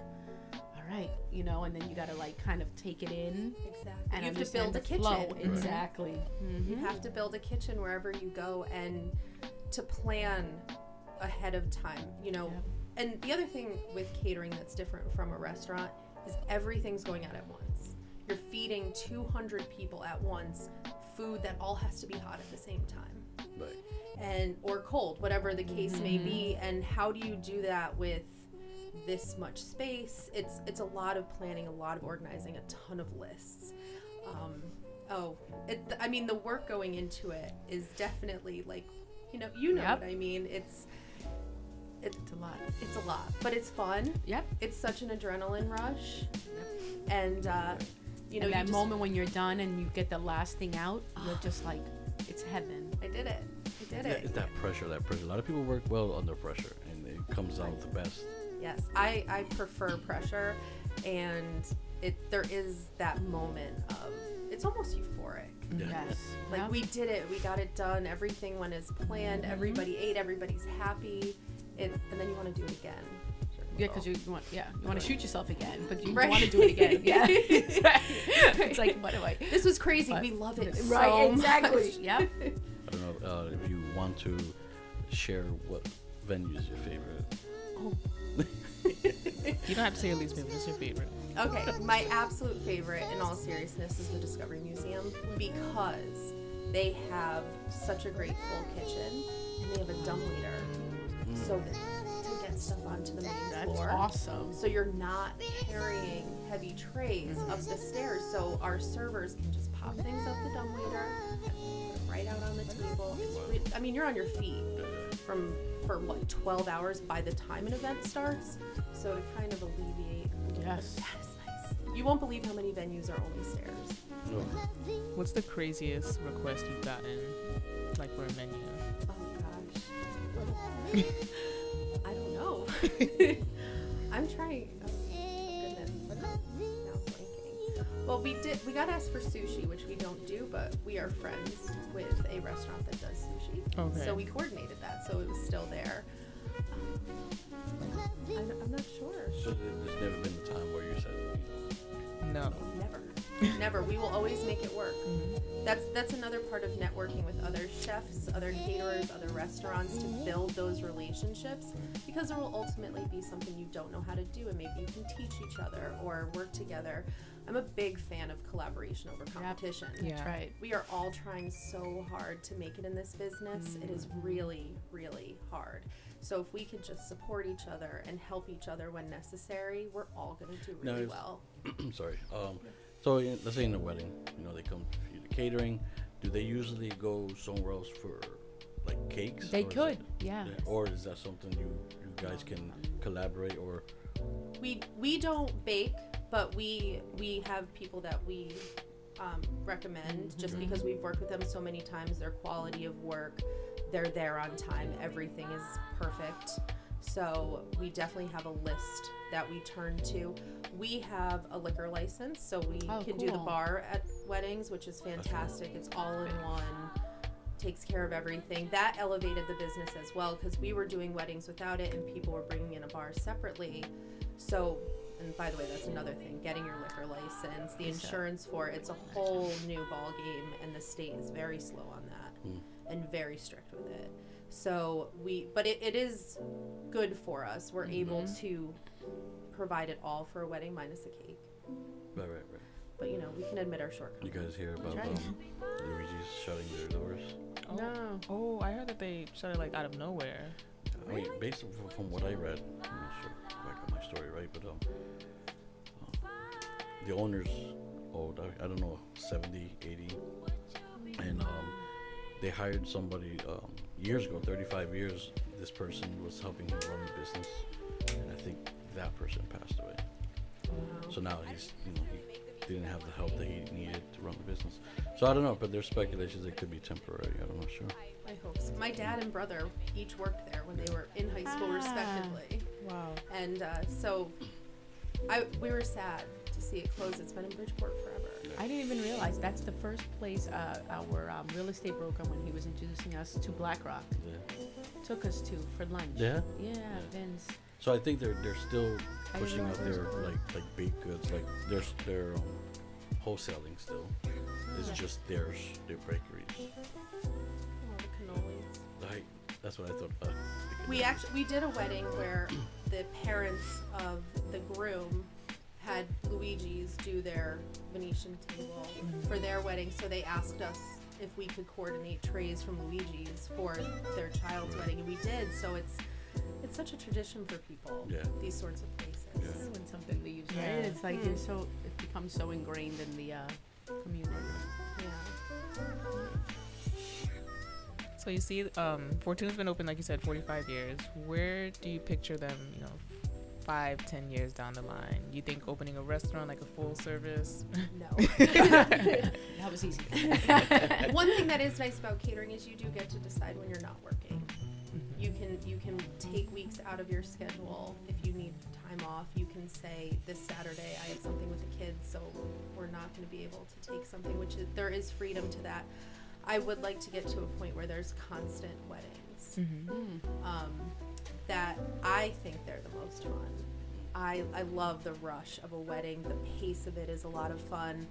all right, and then you got to kind of take it in. Exactly. And you have to build a kitchen. Flow. Exactly. Mm-hmm. You have to build a kitchen wherever you go and to plan ahead of time, And the other thing with catering that's different from a restaurant is everything's going out at once. You're feeding 200 people at once food that all has to be hot at the same time. Right. And or cold, whatever the case may be, and how do you do that with this much space? It's a lot of planning, a lot of organizing, a ton of lists. The work going into it is definitely what I mean. It's a lot. It's a lot, but it's fun. Yep. It's such an adrenaline rush, and and that moment when you're done and you get the last thing out, you're just like, it's heaven. I did it. It's that pressure. A lot of people work well under pressure, and it comes out the best. Yes, I prefer pressure, and there is that moment of, it's almost euphoric. Yeah. Yes. We did it. We got it done. Everything went as planned. Everybody ate. Everybody's happy. And then you want to do it again. Yeah, because you want to shoot yourself again, but you want to do it again. Yeah, it's like, what do I? This was crazy. But we love it. Right, so exactly. Much. Yep. I don't know if you want to share what venue is your favorite. Oh. You don't have to say your least favorite. Just your favorite. Okay, my absolute favorite, in all seriousness, is the Discovery Museum because they have such a great full kitchen and they have a dumb waiter. So to get stuff onto the main floor. That's awesome. So you're not carrying heavy trays up the stairs. So our servers can just pop things up the dumbwaiter, put it right out on the table. You're on your feet for 12 hours by the time an event starts. So to kind of alleviate. Yes. That is nice. You won't believe how many venues are only stairs. No. What's the craziest request you've gotten, for a menu? I don't know. I'm trying. Oh, goodness. Now blanking. Well, we got asked for sushi, which we don't do, but we are friends with a restaurant that does sushi. Okay. So we coordinated that, so it was still there. I'm not sure. So there's never been a time where you said no. Never. We will always make it work. That's another part of networking with other chefs, other caterers, other restaurants, to build those relationships, because there will ultimately be something you don't know how to do, and maybe you can teach each other or work together. I'm a big fan of collaboration over competition. Yeah. That's right. We are all trying so hard to make it in this business. It is really, really hard. So if we could just support each other and help each other when necessary, we're all going to do really well. I'm sorry. So let's say in a wedding, they come for you to catering. Do they usually go somewhere else for cakes? They could, yeah. Or is that something you guys can collaborate or? We don't bake, but we have people that we recommend just because we've worked with them so many times. Their quality of work, they're there on time. Everything is perfect. So we definitely have a list that we turn to. We have a liquor license, so we can do the bar at weddings, which is fantastic. It's all in one, takes care of everything. That elevated the business as well, because we were doing weddings without it, and people were bringing in a bar separately. So And by the way, that's another thing, getting your liquor license, the insurance for it, it's a whole new ball game, and the state is very slow on that and very strict with it. So it is good for us. We're able to provide it all for a wedding minus the cake. Right. But, you know, we can admit our shortcomings. You guys hear about Luigi's shutting their doors? Oh. No. Oh, I heard that they shut it, like, out of nowhere. Really? I mean, based from what I read, I'm not sure if I got my story right, but the owner's old, I don't know, 70, 80, and they hired somebody years ago, 35 years, this person was helping him run the business, and I think that person passed away. Wow. So now he didn't have the help that he needed to run the business. So I don't know, but there's speculations it could be temporary. I'm not sure. I hope so. My dad and brother each worked there when they were in high school, respectively. Wow. And so we were sad to see it close. It's been in Bridgeport forever. I didn't even realize that's the first place our real estate broker, when he was introducing us to Black Rock, took us to for lunch. Yeah? Yeah, Vince. So I think they're still pushing up their like baked goods, like they're wholesaling still. It's just their bakeries. Oh, the cannolis. That's what I thought about. We did a wedding where the parents of the groom had Luigi's do their Venetian table for their wedding, so they asked us if we could coordinate trays from Luigi's for their child's wedding, and we did. So it's such a tradition for people, these sorts of places. Yeah. When something leaves, right? Yeah. It's like you're so, it becomes so ingrained in the community. Yeah. So you see, Fortuna's been open, like you said, 45 years. Where do you picture them, 5-10 years down the line? You think opening a restaurant, like a full service? No. That was easy. One thing that is nice about catering is you do get to decide when you're not working. You can take weeks out of your schedule. If you need time off, you can say, this Saturday I have something with the kids, so we're not going to be able to take something, there is freedom to that. I would like to get to a point where there's constant weddings. That I think they're the most fun. I love the rush of a wedding. The pace of it is a lot of fun.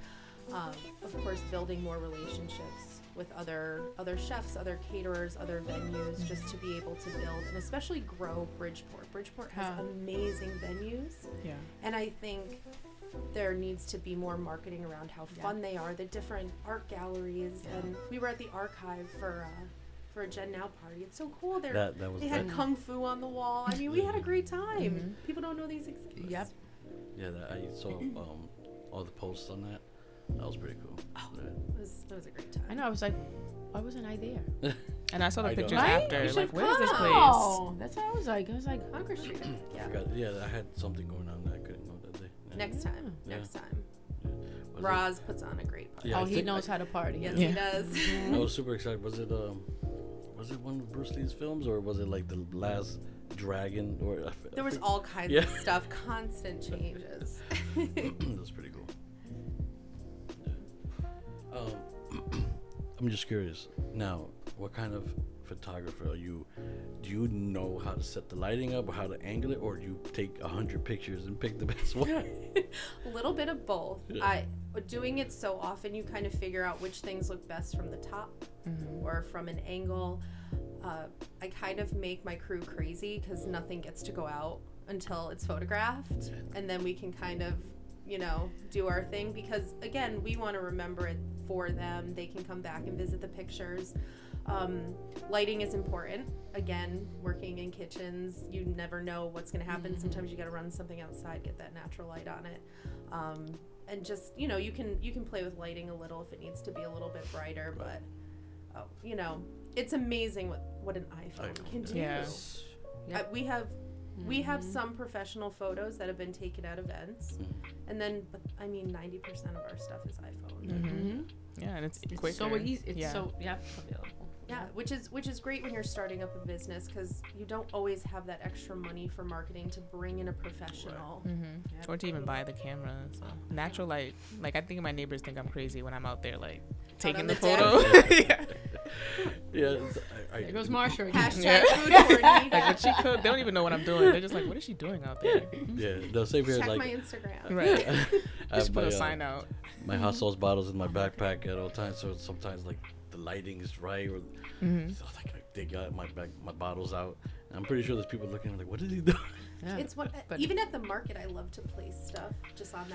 Of course, building more relationships with other chefs, other caterers, other venues, just to be able to build and especially grow Bridgeport. Bridgeport has amazing venues, and I think there needs to be more marketing around how fun they are, the different art galleries, and we were at the Archive for a Gen Now party. It's so cool. They had kung fu on the wall. I mean, we had a great time. People don't know these exist. Yep. Yeah, I saw all the posts on that. That was pretty cool. Oh, that was a great time. I know. I was like, why wasn't I there? And I saw the pictures after. Like, where is this place? Oh, that's what I was like. Hunger Street. Yeah. I had something going on that I couldn't go that day. Yeah. Next time. Yeah. Roz puts on a great party. Yeah, he knows how to party. Yes, he does. I was super excited. Was it one of Bruce Lee's films, or was it like the last Dragon? Or there was all kinds of stuff. Constant changes. That was pretty cool. I'm just curious now, what kind of photographer are you? Do you know how to set the lighting up or how to angle it, or do you take 100 pictures and pick the best one? A little bit of both. Yeah. Doing it so often, you kind of figure out which things look best from the top or from an angle. I kind of make my crew crazy because nothing gets to go out until it's photographed, and then we can kind of do our thing, because again, we want to remember it for them. They can come back and visit the pictures. Lighting is important. Again, working in kitchens, you never know what's going to happen. Sometimes you got to run something outside, get that natural light on it. And just, you can play with lighting a little if it needs to be a little bit brighter, but it's amazing what an iPhone can do. Yes. Yep. We have some professional photos that have been taken at events, and then 90% of our stuff is iPhone. Yeah, and it's quicker. So easy. It's available. Yeah, which is great when you're starting up a business, because you don't always have that extra money for marketing to bring in a professional, or to even buy the camera. So. Natural light. Like I think my neighbors think I'm crazy when I'm out there taking the photo. Yeah. There goes Marsha again. Hashtag food horny. Like when she cooked, they don't even know what I'm doing. They're just like, what is she doing out there? Yeah. They'll say we're like. Check my Instagram. Right. I just put a sign out. My hot sauce bottles in my backpack at all times. So sometimes like the lighting is right, or so like I dig out my bottles out. And I'm pretty sure there's people looking like, what is he doing? Yeah. It's what even at the market I love to place stuff just on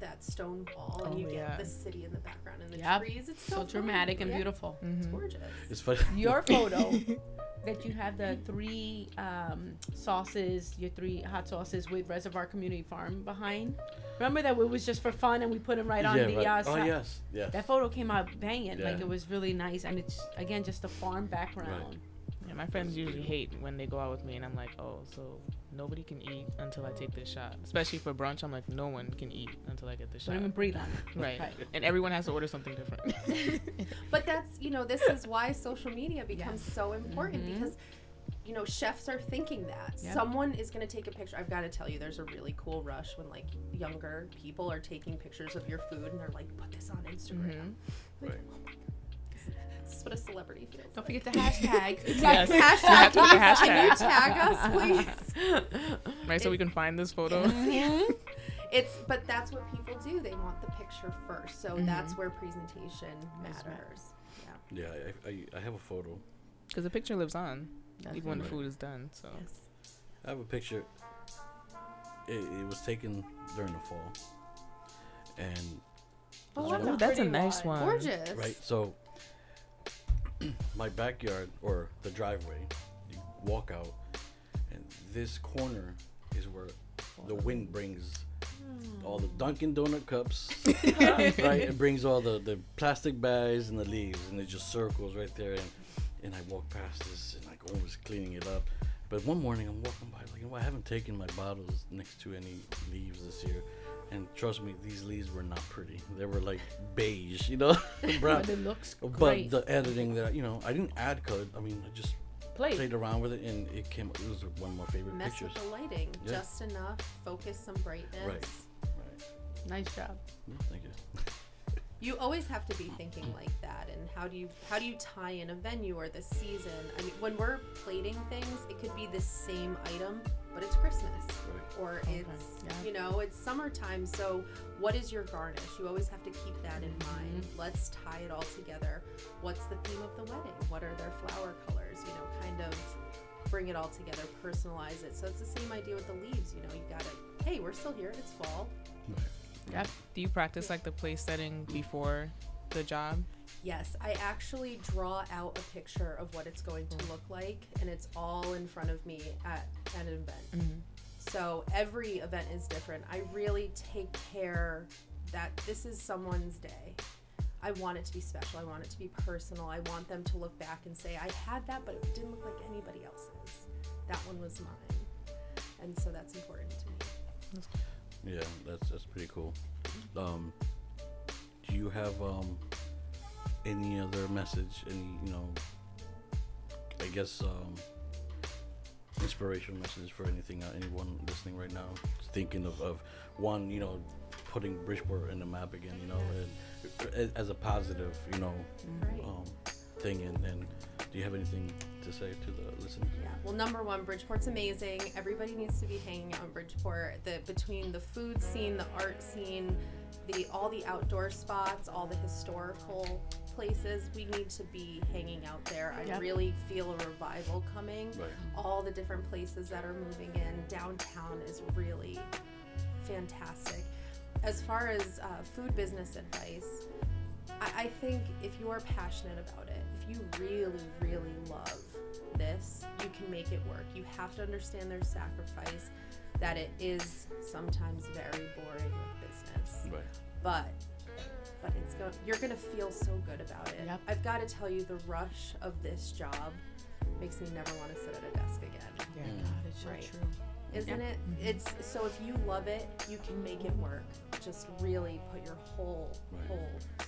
that stone wall, and you get the city in the background and the trees. It's so dramatic and beautiful. Mm-hmm. It's gorgeous. It's funny. Your photo that you have the three sauces, your three hot sauces with Reservoir Community Farm behind. Remember that it was just for fun and we put them right on the side. Oh yes, yes. That photo came out banging. Yeah. Like it was really nice, and it's again just a farm background. Right. Yeah, my friends usually hate when they go out with me, and I'm like, oh, so nobody can eat until I take this shot. Especially for brunch, I'm like, no one can eat until I get this shot. Don't even breathe on it. Right. And everyone has to order something different. But that's, this is why social media becomes so important, because, chefs are thinking that. Yep. Someone is going to take a picture. I've got to tell you, there's a really cool rush when, like, younger people are taking pictures of your food, and they're like, put this on Instagram. Mm-hmm. Like, right. Oh my God. This is what a celebrity feels. Don't forget the hashtag. Exactly. Yes. Hashtag. Can you tag us, please? Right, so we can find this photo. Mm-hmm. But that's what people do. They want the picture first. So that's where presentation matters. Yeah. Yeah, I have a photo. Because the picture lives on, even when the food is done. So I have a picture. It was taken during the fall, and that's a nice one. Gorgeous. Right, so. My backyard, or the driveway, you walk out, and this corner is where the wind brings all the Dunkin' Donut cups, right? It brings all the plastic bags and the leaves, and it just circles right there. And I walk past this, and I was cleaning it up. But one morning, I'm walking by, like, I haven't taken my bottles next to any leaves this year. And trust me, these leaves were not pretty. They were like beige, brown. But it looks great. But the editing that, I didn't add color. I mean, I just played around with it, and it came. It was one of my favorite pictures. Mess with the lighting, just enough. Focus some brightness. Right. Nice job. Thank you. You always have to be thinking like that. And how do you tie in a venue or the season? I mean, when we're plating things, it could be the same item, but it's Christmas or it's it's summertime. So what is your garnish? You always have to keep that in mind. Let's tie it all together. What's the theme of the wedding? What are their flower colors? Kind of bring it all together, personalize it. So it's the same idea with the leaves. You got to, hey, we're still here. It's fall. Yeah. Do you practice like the place setting before the job? Yes, I actually draw out a picture of what it's going to look like, and it's all in front of me at an event. Mm-hmm. So every event is different. I really take care that this is someone's day. I want it to be special. I want it to be personal. I want them to look back and say, I had that, but it didn't look like anybody else's. That one was mine. And so that's important to me. That's cool. Yeah, that's pretty cool. Do you have any other message? Any I guess inspirational message for anyone listening right now? Thinking of one, putting Bridgeport in the map again, and as a positive, thing. And do you have anything to say to the listeners? Yeah. Well, number one, Bridgeport's amazing. Everybody needs to be hanging out in Bridgeport. Between the food scene, the art scene, all the outdoor spots, all the historical places, we need to be hanging out there. I really feel a revival coming. Right. All the different places that are moving in. Downtown is really fantastic. As far as food business advice, I think if you are passionate about it, if you really, really love this, you can make it work. You have to understand there's sacrifice, that it is sometimes very boring with business. Right. But you're going to feel so good about it. Yep. I've got to tell you, the rush of this job makes me never want to sit at a desk again. Yeah. God, it's so true. Isn't it? It's so if you love it, you can make it work. Just really put your whole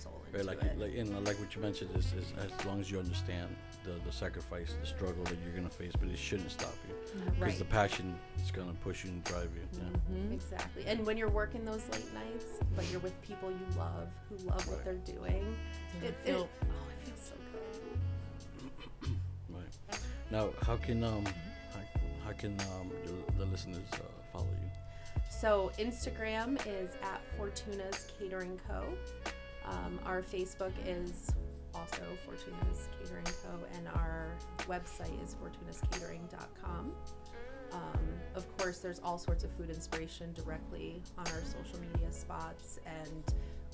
soul into it. Like what you mentioned is as long as you understand the sacrifice, the struggle that you're gonna face, but it shouldn't stop you. Because the passion is gonna push you and drive you. Mm-hmm. Yeah. Exactly. And when you're working those late nights, but you're with people you love, who love what they're doing, it feels so good. Right. Now, how can the listeners follow you? So Instagram is at Fortuna's Catering Co. Our Facebook is also Fortuna's Catering Co. And our website is fortunascatering.com. Of course, there's all sorts of food inspiration directly on our social media spots, and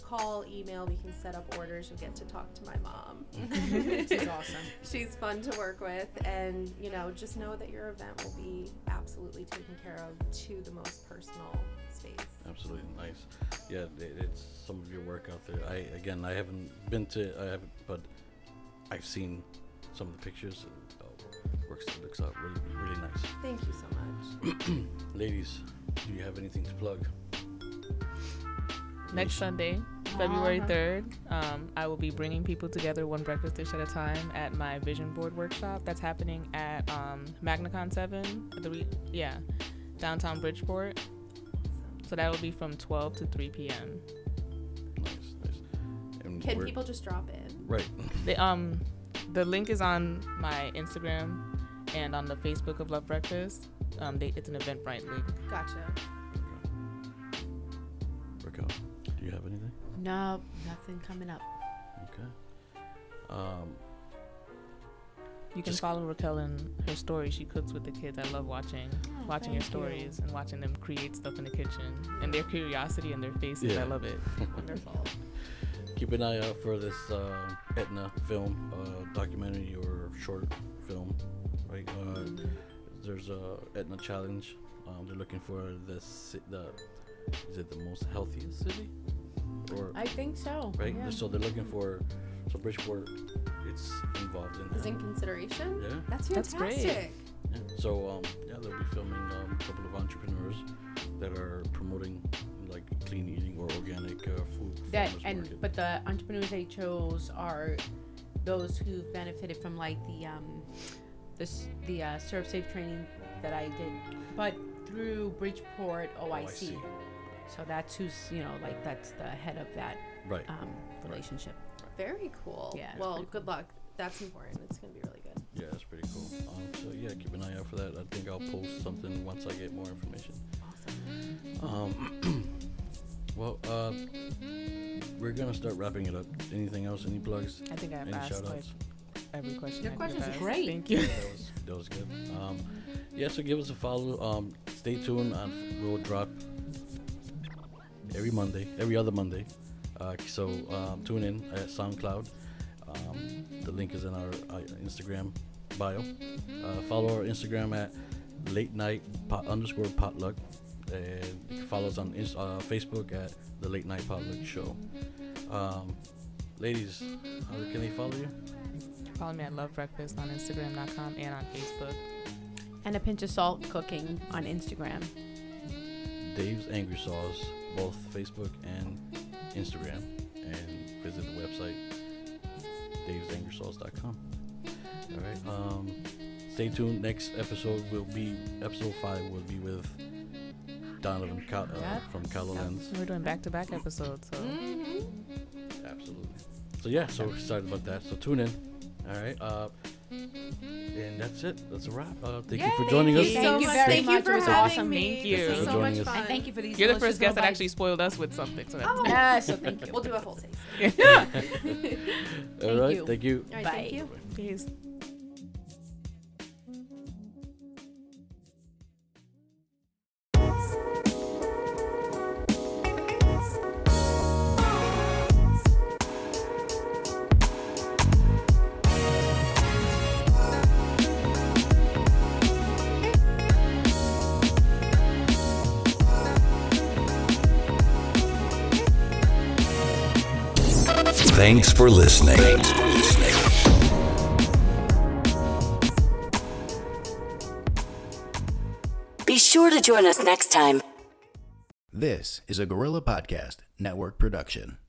call, email, we can set up orders. You'll get to talk to my mom. She's awesome. She's fun to work with, and just know that your event will be absolutely taken care of to the most personal space. Absolutely nice. Yeah, it's some of your work out there. I haven't been, but I've seen some of the pictures. It looks out really, really nice. Thank you so much. Ladies, do you have anything to plug? Next Sunday, February 3rd, I will be bringing people together one breakfast dish at a time at my vision board workshop that's happening at MagnaCon 7, downtown Bridgeport. So that will be from 12 to 3 p.m. Nice. And can people just drop in? Right. The link is on my Instagram and on the Facebook of Love Breakfast. It's an Eventbrite link. Gotcha. Okay. Raquel, do you have anything? No, nothing coming up. Okay. You can follow Raquel in her stories. She cooks with the kids. I love watching your stories and watching them create stuff in the kitchen. And their curiosity and their faces. Yeah. I love it. Wonderful. Keep an eye out for this Aetna film, documentary or short film, right? There's a Aetna challenge. They're looking for is it the most healthiest city? Or I think so. Right. Yeah. So they're looking for. So Bridgeport, it's involved in. Is in consideration. Yeah. That's fantastic. That's great. Yeah. So they'll be filming a couple of entrepreneurs that are promoting like clean eating or organic food. But the entrepreneurs they chose are those who benefited from like the Serve Safe training that I did, but through Bridgeport OIC. So that's who's that's the head of that right. Relationship. Right. Very cool. Yeah. Well, good luck. That's important. It's gonna be really good. Yeah, that's pretty cool. Keep an eye out for that. I think I'll post something once I get more information. Well, we're gonna start wrapping it up. Anything else? Any plugs? I think I've asked every question. Your questions are great. Thank you. That was good. So give us a follow. Stay tuned. We'll drop every other Monday. Tune in at SoundCloud. The link is in our Instagram bio. Follow our Instagram at @LateNight_potluck. And you can follow us on Facebook at the Late Night Potluck Show. Ladies, how can they follow you? Follow me at Love Breakfast on Instagram.com and on Facebook. And A Pinch of Salt Cooking on Instagram. Dave's Angry Sauce, both Facebook and Instagram. And visit the website, DavesAngrySauce.com. All right. Stay tuned. Next episode will be episode 5. Will be with Donovan from CaloLens. We're doing back-to-back episodes, so absolutely. So we're excited about that. So tune in. All right, and that's it. That's a wrap. Thank you for joining us. Thank you so much. Thank you for having me. Thank you. This was so much fun. And thank you for these. You're the first guest that actually spoiled us with something. So so thank you. We'll do a whole taste. All right. Thank you. All right, bye. Thank you. Peace. Thanks for listening. Be sure to join us next time. This is a Gorilla Podcast Network production.